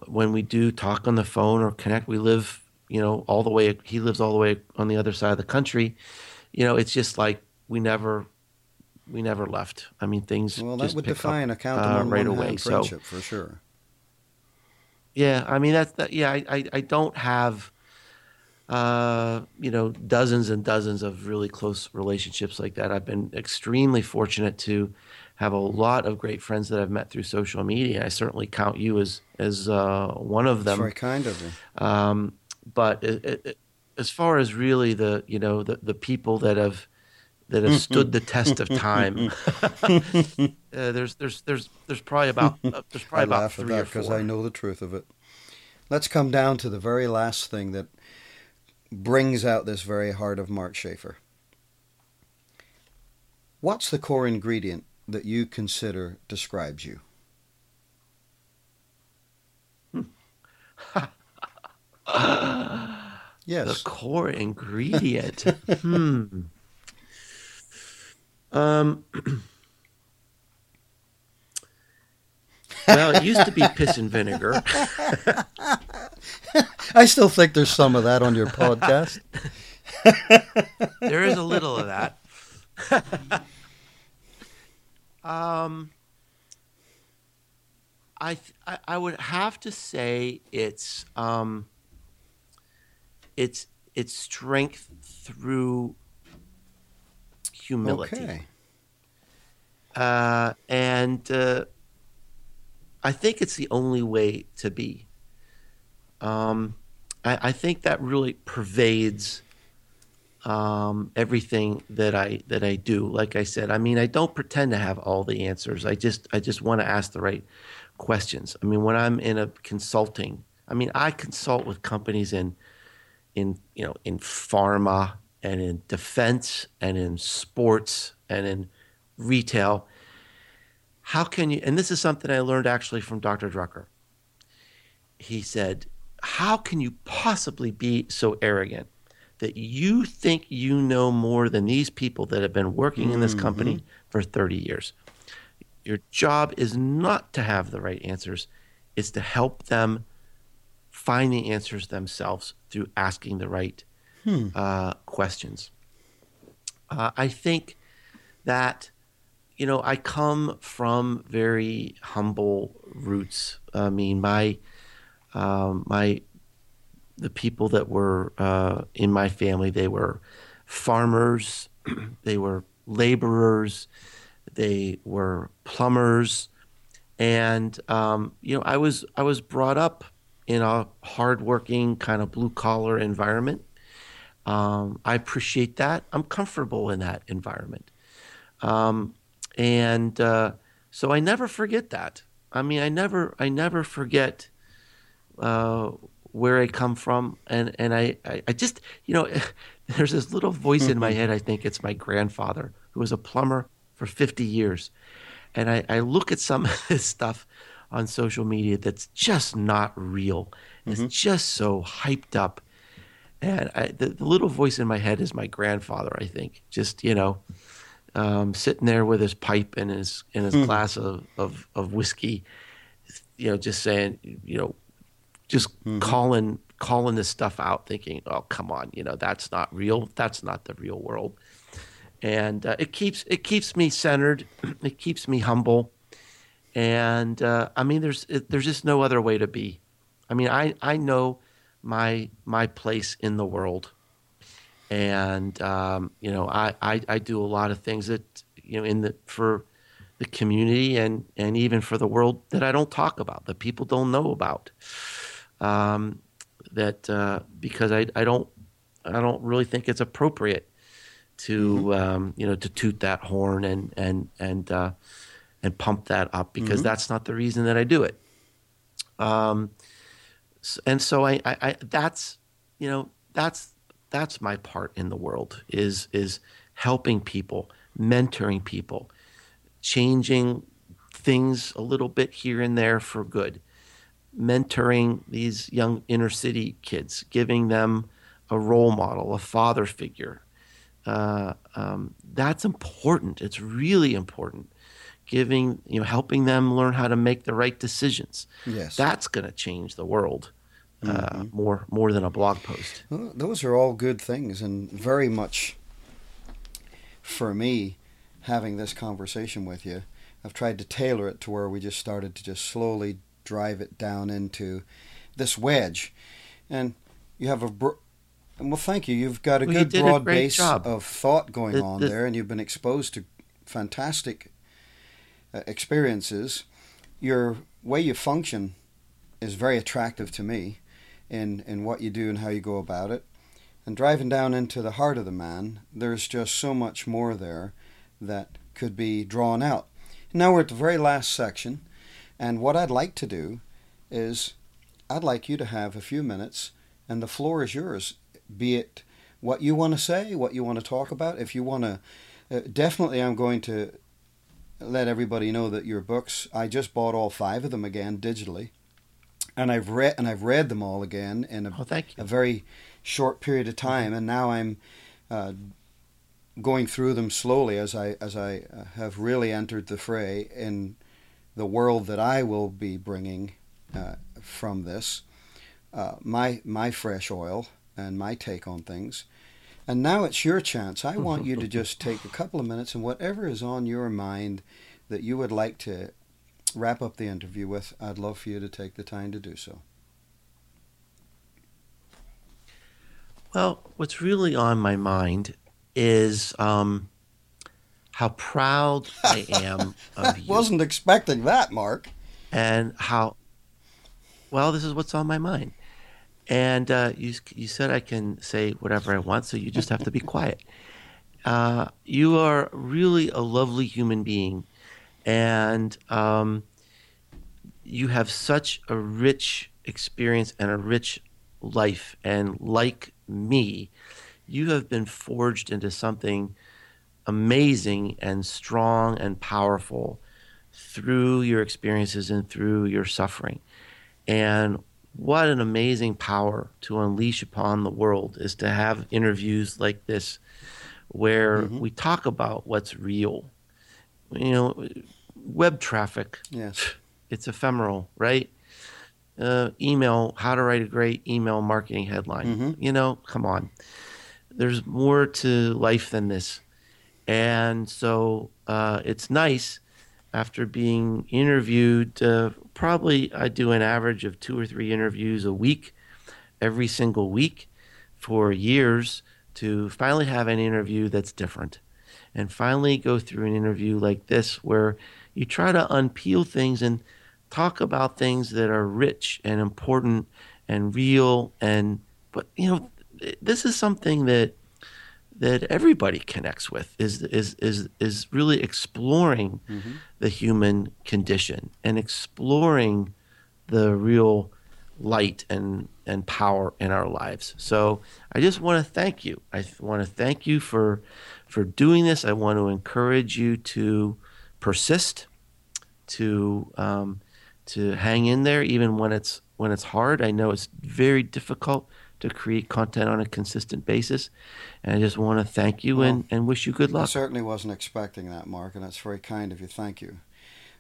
When we do talk on the phone or connect, we live, you know, all the way, he lives all the way on the other side of the country. You know, it's just like we never, we never left. I mean, things Well, that just would pick define up, a count uh, right away. Friendship, so, for sure. Yeah, I mean, that's, that, yeah, I, I, I don't have, uh, you know, dozens and dozens of really close relationships like that. I've been extremely fortunate to have a lot of great friends that I've met through social media. I certainly count you as as uh, one of them. That's very kind of you. Um, but it, it, as far as really the you know the, the people that have that have stood the test of time, uh, there's there's there's there's probably about uh, there's probably I about laugh three at that or four. Because I know the truth of it. Let's come down to the very last thing that brings out this very heart of Mark Schaefer. What's the core ingredient that you consider describes you? uh, yes. The core ingredient. hmm. Um. Well, it used to be piss and vinegar. I still think there's some of that on your podcast. There is a little of that. Um, I, th- I I would have to say it's um, it's it's strength through humility, okay. uh, and uh, I think it's the only way to be. Um, I, I think that really pervades Um, everything that I that I do. Like I said, I mean, I don't pretend to have all the answers. I just I just want to ask the right questions. I mean, when I'm in a consulting, I mean, I consult with companies in in you know in pharma and in defense and in sports and in retail. How can you? And this is something I learned actually from Doctor Drucker. He said, "How can you possibly be so arrogant that you think you know more than these people that have been working in this company mm-hmm. for thirty years. Your job is not to have the right answers. It's to help them find the answers themselves through asking the right hmm. uh, questions. Uh, I think that, you know, I come from very humble roots. I mean, my, um, my, the people that were uh, in my family, they were farmers, they were laborers, they were plumbers, and um, you know, I was I was brought up in a hardworking kind of blue collar environment. Um, I appreciate that. I'm comfortable in that environment, um, and uh, so I never forget that. I mean, I never I never forget uh, where I come from, and and I, I, I just, you know, there's this little voice in my head. I think it's my grandfather, who was a plumber for fifty years. And I, I look at some of this stuff on social media that's just not real. It's mm-hmm. just so hyped up. And I, the, the little voice in my head is my grandfather, I think, just, you know, um, sitting there with his pipe and his and his mm. glass of, of, of whiskey, you know, just saying, you know, just mm-hmm. calling calling this stuff out, thinking, oh, come on, you know, that's not real. That's not the real world. And uh, it keeps it keeps me centered, it keeps me humble, and uh, I mean, there's it, there's just no other way to be. I mean, I, I know my my place in the world, and um, you know, I, I, I do a lot of things that, you know, in the for the community and, and even for the world that I don't talk about, that people don't know about, um, that uh, because I I don't I don't really think it's appropriate to um, you know, to toot that horn and and and uh, and pump that up, because mm-hmm. that's not the reason that I do it. Um, and so I, I, I that's you know that's that's my part in the world, is is helping people, mentoring people, changing things a little bit here and there for good, mentoring these young inner city kids, giving them a role model, a father figure. Uh, um, that's important. It's really important. Giving, you know, helping them learn how to make the right decisions. Yes, that's going to change the world uh, mm-hmm. more more than a blog post. Well, those are all good things, and very much for me, having this conversation with you, I've tried to tailor it to where we just started to just slowly drive it down into this wedge, and you have a. Br- Well, thank you. You've got a well, good broad a base job. of thought going the, on the, there, and you've been exposed to fantastic uh, experiences. Your way you function is very attractive to me in, in what you do and how you go about it. And driving down into the heart of the man, there's just so much more there that could be drawn out. Now we're at the very last section, and what I'd like to do is I'd like you to have a few minutes, and the floor is yours. Be it what you want to say, what you want to talk about. If you want to, uh, definitely I'm going to let everybody know that your books, I just bought all five of them again digitally. And I've read and I've read them all again in a, oh, thank you. a very short period of time. And now I'm uh, going through them slowly as I, as I have really entered the fray in the world that I will be bringing uh, from this. Uh, my my fresh oil and my take on things. And now it's your chance. I want you to just take a couple of minutes and whatever is on your mind that you would like to wrap up the interview with, I'd love for you to take the time to do so. Well, what's really on my mind is um, how proud I am of you. I wasn't expecting that, Mark. And how, well, this is what's on my mind. And uh, you you said I can say whatever I want, so you just have to be quiet. Uh, you are really a lovely human being, and um, you have such a rich experience and a rich life. And like me, you have been forged into something amazing and strong and powerful through your experiences and through your suffering. And what an amazing power to unleash upon the world is to have interviews like this where mm-hmm. we talk about what's real. You know, web traffic, yes, it's ephemeral, right? Uh, email, how to write a great email marketing headline. Mm-hmm. You know, come on. there's more to life than this. And so uh, it's nice after being interviewed, uh, probably I do an average of two or three interviews a week, every single week for years, to finally have an interview that's different and finally go through an interview like this where you try to unpeel things and talk about things that are rich and important and real. And but, you know, this is something that that everybody connects with, is is is is really exploring mm-hmm. the human condition and exploring the real light and and power in our lives. So I just want to thank you. I want to thank you for for doing this. I want to encourage you to persist, to um, to hang in there even when it's when it's hard. I know it's very difficult to create content on a consistent basis, and I just want to thank you well, and, and wish you good luck. I certainly wasn't expecting that, Mark, and that's very kind of you. Thank you.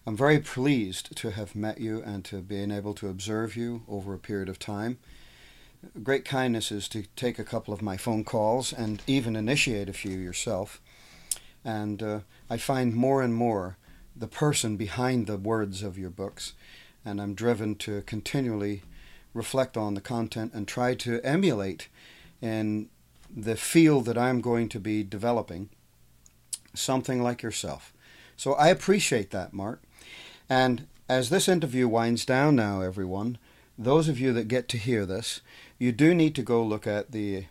I'm very pleased to have met you and to being able to observe you over a period of time. Great kindness is to take a couple of my phone calls and even initiate a few yourself. And uh, I find more and more the person behind the words of your books, and I'm driven to continually reflect on the content and try to emulate in the field that I'm going to be developing something like yourself. So I appreciate that, Mark. And as this interview winds down now, everyone, those of you that get to hear this, you do need to go look at the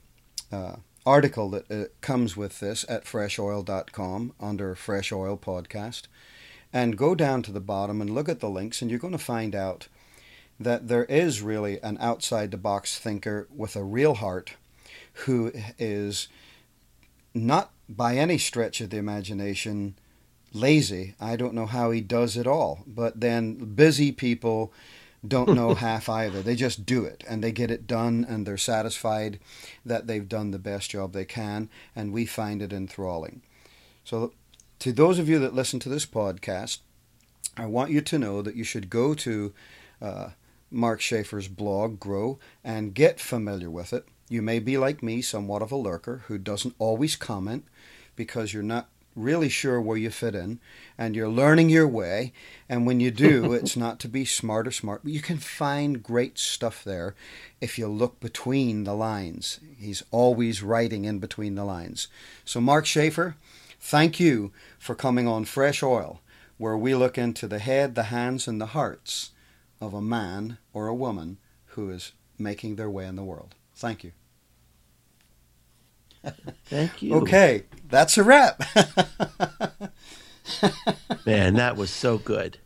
uh, article that uh, comes with this at fresh oil dot com under Fresh Oil Podcast. And go down to the bottom and look at the links, and you're going to find out that there is really an outside-the-box thinker with a real heart who is not by any stretch of the imagination lazy. I don't know how he does it all. But then busy people don't know half either. They just do it, and they get it done, and they're satisfied that they've done the best job they can, and we find it enthralling. So to those of you that listen to this podcast, I want you to know that you should go to uh, Mark Schaefer's blog, Grow, and get familiar with it. You may be like me, somewhat of a lurker who doesn't always comment because you're not really sure where you fit in, and you're learning your way, and when you do, it's not to be smart or smart, but you can find great stuff there if you look between the lines. He's always writing in between the lines. So Mark Schaefer, thank you for coming on Fresh Oil, where we look into the head, the hands, and the hearts of a man or a woman who is making their way in the world. Thank you. Thank you. Okay, that's a wrap. Man, that was so good.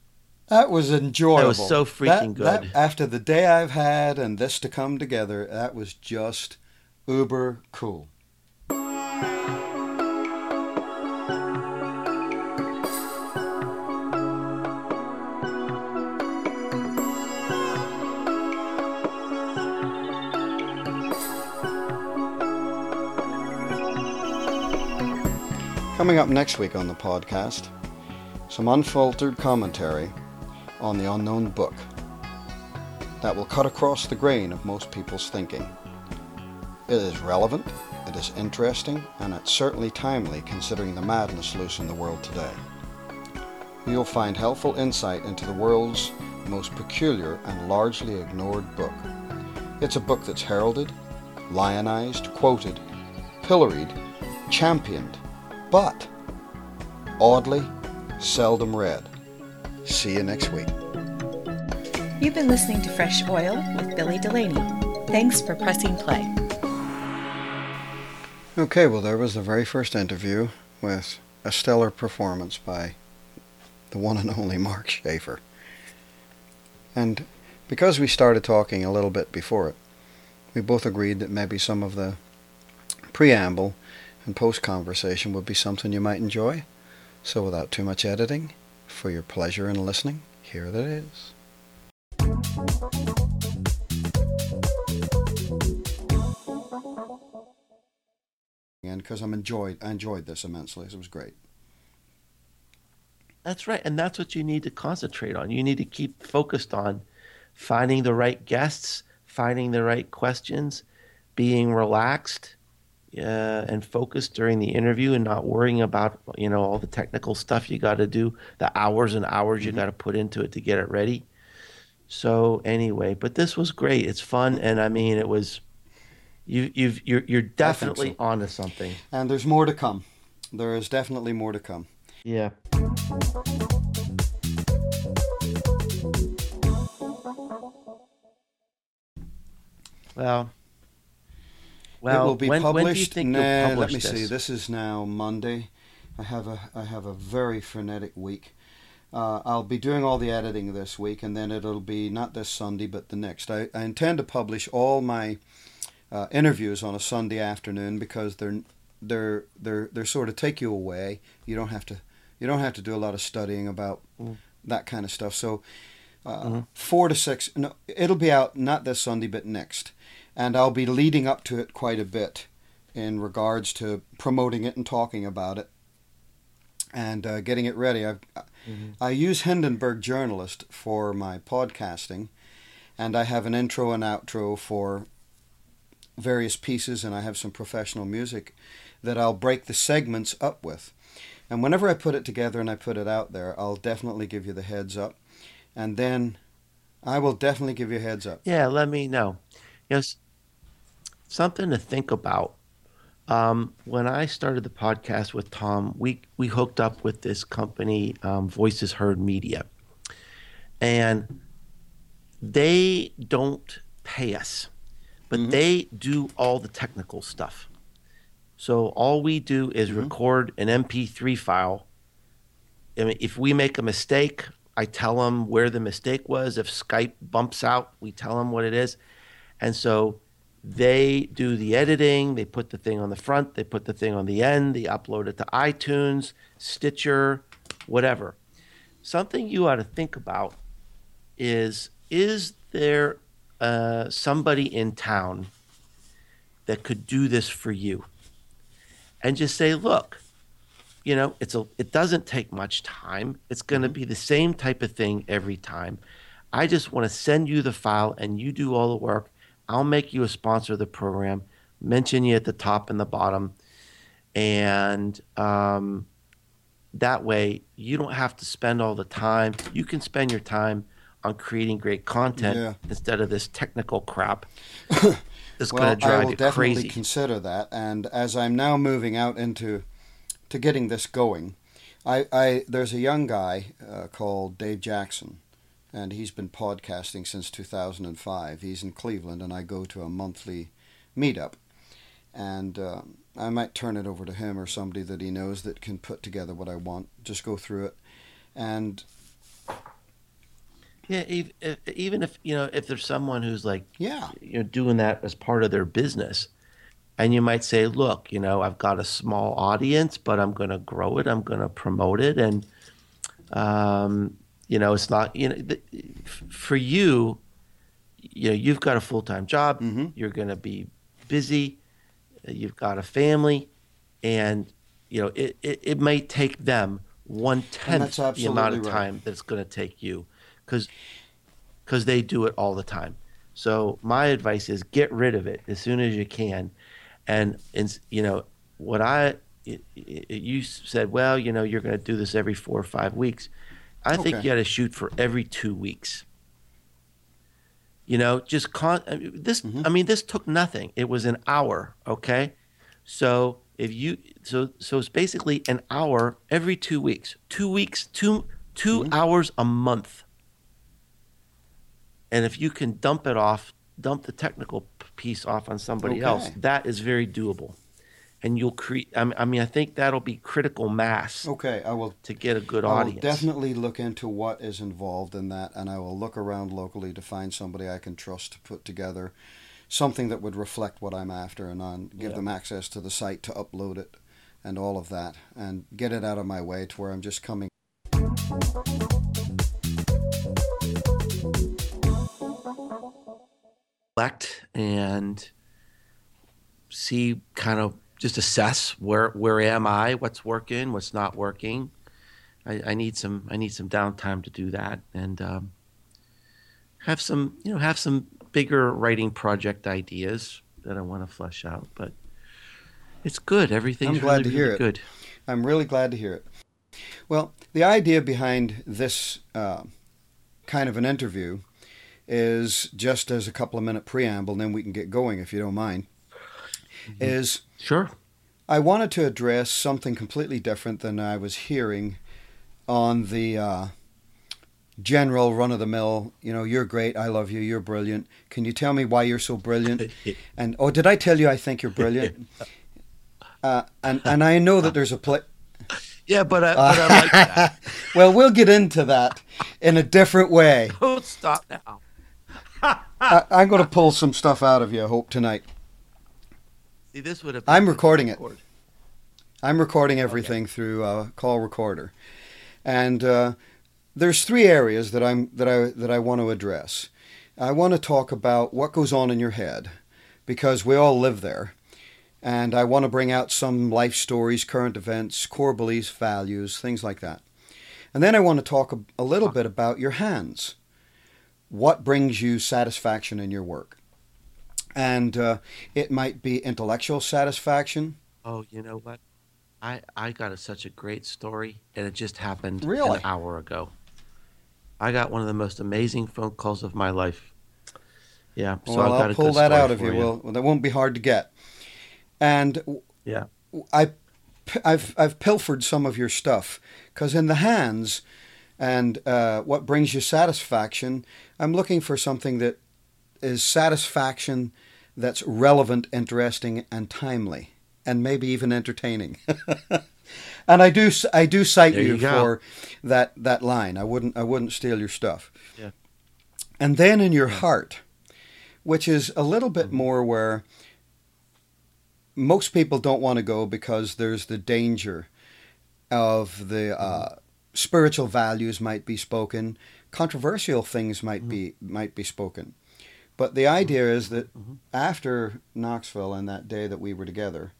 That was enjoyable. That was so freaking that, good. That, after the day I've had and this to come together, that was just uber cool. Coming up next week on the podcast, some unfiltered commentary on the unknown book that will cut across the grain of most people's thinking. It is relevant, it is interesting, and it's certainly timely considering the madness loose in the world today. You'll find helpful insight into the world's most peculiar and largely ignored book. It's a book that's heralded, lionized, quoted, pilloried, championed, but oddly seldom read. See you next week. You've been listening to Fresh Oil with Billy Delaney. Thanks for pressing play. Okay, well, there was the very first interview with a stellar performance by the one and only Mark Schaefer. And because we started talking a little bit before it, we both agreed that maybe some of the preamble and post-conversation would be something you might enjoy. So without too much editing, for your pleasure in listening, here it is. And because I'm enjoyed, I enjoyed this immensely. It was great. That's right. And that's what you need to concentrate on. You need to keep focused on finding the right guests, finding the right questions, being relaxed, uh, and focused during the interview and not worrying about, you know, all the technical stuff you got to do, the hours and hours mm-hmm. you got to put into it to get it ready. So anyway, but this was great. It's fun. And I mean, it was, you, you've, you're, you're definitely so. onto something. And there's more to come. There is definitely more to come. Yeah. Well, well, it will be when, published. When do you think you'll publish let me this? see. This is now Monday. I have a I have a very frenetic week. Uh, I'll be doing all the editing this week, and then it'll be not this Sunday, but the next. I, I intend to publish all my uh, interviews on a Sunday afternoon because they're they're they're they're sort of take you away. You don't have to you don't have to do a lot of studying about mm. that kind of stuff. So uh, mm-hmm. four to six. No, it'll be out not this Sunday, but next. And I'll be leading up to it quite a bit in regards to promoting it and talking about it and uh, getting it ready. I've, mm-hmm. I use Hindenburg Journalist for my podcasting, and I have an intro and outro for various pieces, and I have some professional music that I'll break the segments up with. And whenever I put it together and I put it out there, I'll definitely give you the heads up. And then I will definitely give you a heads up. Yeah, let me know. Yes. Something to think about. Um, when I started the podcast with Tom, we, we hooked up with this company, um, Voices Heard Media, and they don't pay us, but mm-hmm. they do all the technical stuff. So all we do is mm-hmm. record an M P three file. I mean, if we make a mistake, I tell them where the mistake was. If Skype bumps out, we tell them what it is. And so they do the editing, they put the thing on the front, they put the thing on the end, they upload it to iTunes, Stitcher, whatever. Something you ought to think about is, is there uh, somebody in town that could do this for you? And just say, look, you know, it's a, it doesn't take much time. It's going to be the same type of thing every time. I just want to send you the file and you do all the work. I'll make you a sponsor of the program, mention you at the top and the bottom, and um, that way you don't have to spend all the time. You can spend your time on creating great content yeah. instead of this technical crap that's well, going to drive you crazy. I will definitely crazy. consider that, and as I'm now moving out into to getting this going, I, I there's a young guy uh, called Dave Jackson. And he's been podcasting since two thousand five. He's in Cleveland, and I go to a monthly meetup. And uh, I might turn it over to him or somebody that he knows that can put together what I want. Just go through it. And yeah, even if, you know, if there's someone who's like, yeah, you know, doing that as part of their business, and you might say, look, you know, I've got a small audience, but I'm going to grow it. I'm going to promote it. And, um, You know, it's not, you know, for you, you know, you've got a full-time job, mm-hmm. you're going to be busy, you've got a family, and, you know, it, it, it may take them one-tenth the amount of time right. that it's going to take you, because because they do it all the time. So my advice is get rid of it as soon as you can. And, and you know, what I, it, it, you said, well, you know, you're going to do this every four or five weeks. I think okay. you got to shoot for every two weeks. You know, just con- this. Mm-hmm. I mean, this took nothing. It was an hour. Okay, so if you so so it's basically an hour every two weeks, two weeks, two two mm-hmm. hours a month. And if you can dump it off, dump the technical piece off on somebody okay. else, that is very doable. And you'll create, I mean, I think that'll be critical mass. Okay, I will. To get a good I audience. I will definitely look into what is involved in that, and I will look around locally to find somebody I can trust to put together something that would reflect what I'm after, and on, give yeah. them access to the site to upload it and all of that, and get it out of my way to where I'm just coming. Select and see kind of. Just assess where where am I, what's working, what's not working. I, I need some I need some downtime to do that, and um, have some you know have some bigger writing project ideas that I want to flesh out. But It's good. Everything's I'm glad really, to hear really it. good. I'm really glad to hear it. Well, the idea behind this uh, kind of an interview is, just as a couple of minute preamble, and then we can get going if you don't mind, mm-hmm. is sure. I wanted to address something completely different than I was hearing on the uh, general run-of-the-mill, you know, you're great, I love you, you're brilliant. Can you tell me why you're so brilliant? And, oh, did I tell you I think you're brilliant? Uh, and, and I know that there's a place. Yeah, but I, but I like that. Well, we'll get into that in a different way. Don't stop now. I, I'm going to pull some stuff out of you, I hope, tonight. See, this would have been I'm recording it. Record. I'm recording everything okay. through a call recorder. And uh, there's three areas that I'm that I that I want to address. I want to talk about what goes on in your head, because we all live there. And I want to bring out some life stories, current events, core beliefs, values, things like that. And then I want to talk a, a little bit about your hands. What brings you satisfaction in your work? And uh, it might be intellectual satisfaction. Oh, you know what? I, I got a, such a great story, and it just happened really? an hour ago. I got one of the most amazing phone calls of my life. Yeah. So well, I've got I'll a pull that out of you. you. Well, that won't be hard to get. And yeah, I, I've I've pilfered some of your stuff, because in the hands and uh, what brings you satisfaction, I'm looking for something that is satisfaction that's relevant, interesting, and timely, and maybe even entertaining. And I do I do cite you, you for that that line. I wouldn't I wouldn't steal your stuff. Yeah. And then in your heart, which is a little bit mm-hmm. more where most people don't want to go, because there's the danger of the uh, spiritual values might be spoken, controversial things might mm-hmm. be might be spoken. But the idea is that mm-hmm. after Knoxville and that day that we were together,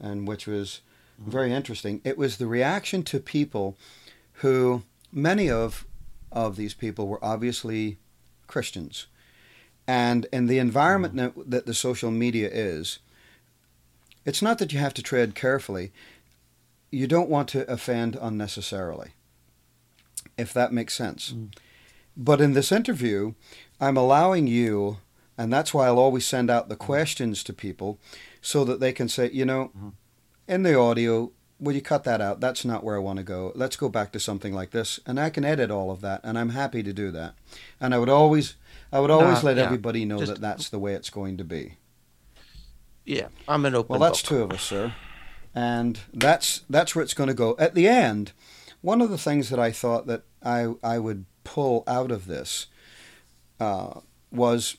and which was mm-hmm. very interesting, it was the reaction to people who, many of of these people were obviously Christians. And in the environment mm-hmm. that, that the social media is, it's not that you have to tread carefully. You don't want to offend unnecessarily, if that makes sense. Mm. But in this interview, I'm allowing you, and that's why I'll always send out the questions to people, so that they can say, you know, mm-hmm. in the audio, will you cut that out? That's not where I want to go. Let's go back to something like this. And I can edit all of that, and I'm happy to do that. And I would always, I would always uh, let yeah. everybody know Just... that that's the way it's going to be. Yeah, I'm an open book. Well, that's two of us, sir. And that's that's where it's going to go. At the end, one of the things that I thought that I, I would pull out of this uh, was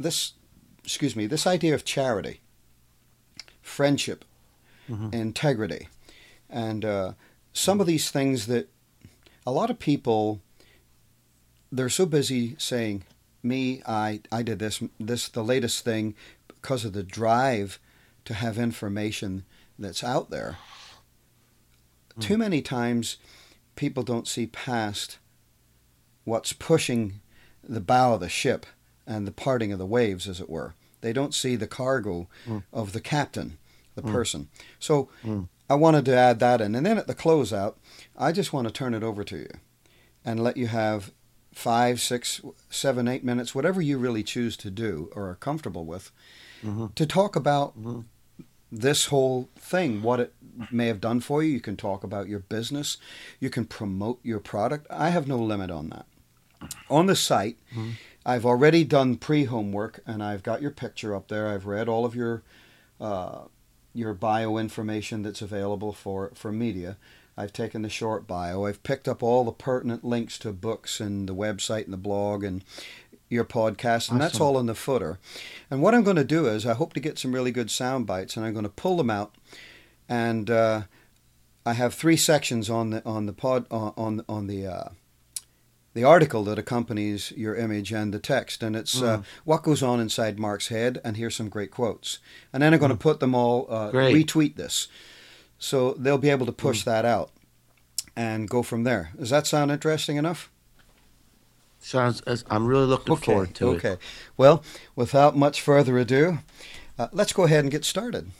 this, excuse me, this idea of charity, friendship, mm-hmm. integrity, and uh, some of these things that a lot of people, they're so busy saying, me, I, I did this, this, the latest thing, because of the drive to have information that's out there. Mm. Too many times people don't see past what's pushing the bow of the ship and the parting of the waves, as it were. They don't see the cargo mm. of the captain, the mm. person. So mm. I wanted to add that in. And then at the closeout, I just want to turn it over to you and let you have five, six, seven, eight minutes, whatever you really choose to do or are comfortable with, mm-hmm. to talk about mm-hmm. this whole thing, what it may have done for you. You can talk about your business. You can promote your product. I have no limit on that. On the site, mm-hmm. I've already done pre-homework, and I've got your picture up there. I've read all of your uh, your bio information that's available for, for media. I've taken the short bio. I've picked up all the pertinent links to books and the website and the blog and your podcast, and awesome. That's all in the footer. And what I'm going to do is I hope to get some really good sound bites, and I'm going to pull them out. And uh, I have three sections on the on the pod on on, on the uh, the article that accompanies your image and the text, and it's mm. uh, what goes on inside Mark's head. And here's some great quotes. And then I'm going mm. to put them all uh, retweet this, so they'll be able to push mm. that out and go from there. Does that sound interesting enough? Sounds as I'm really looking okay, forward to okay. it. Okay. Well, without much further ado, uh, let's go ahead and get started.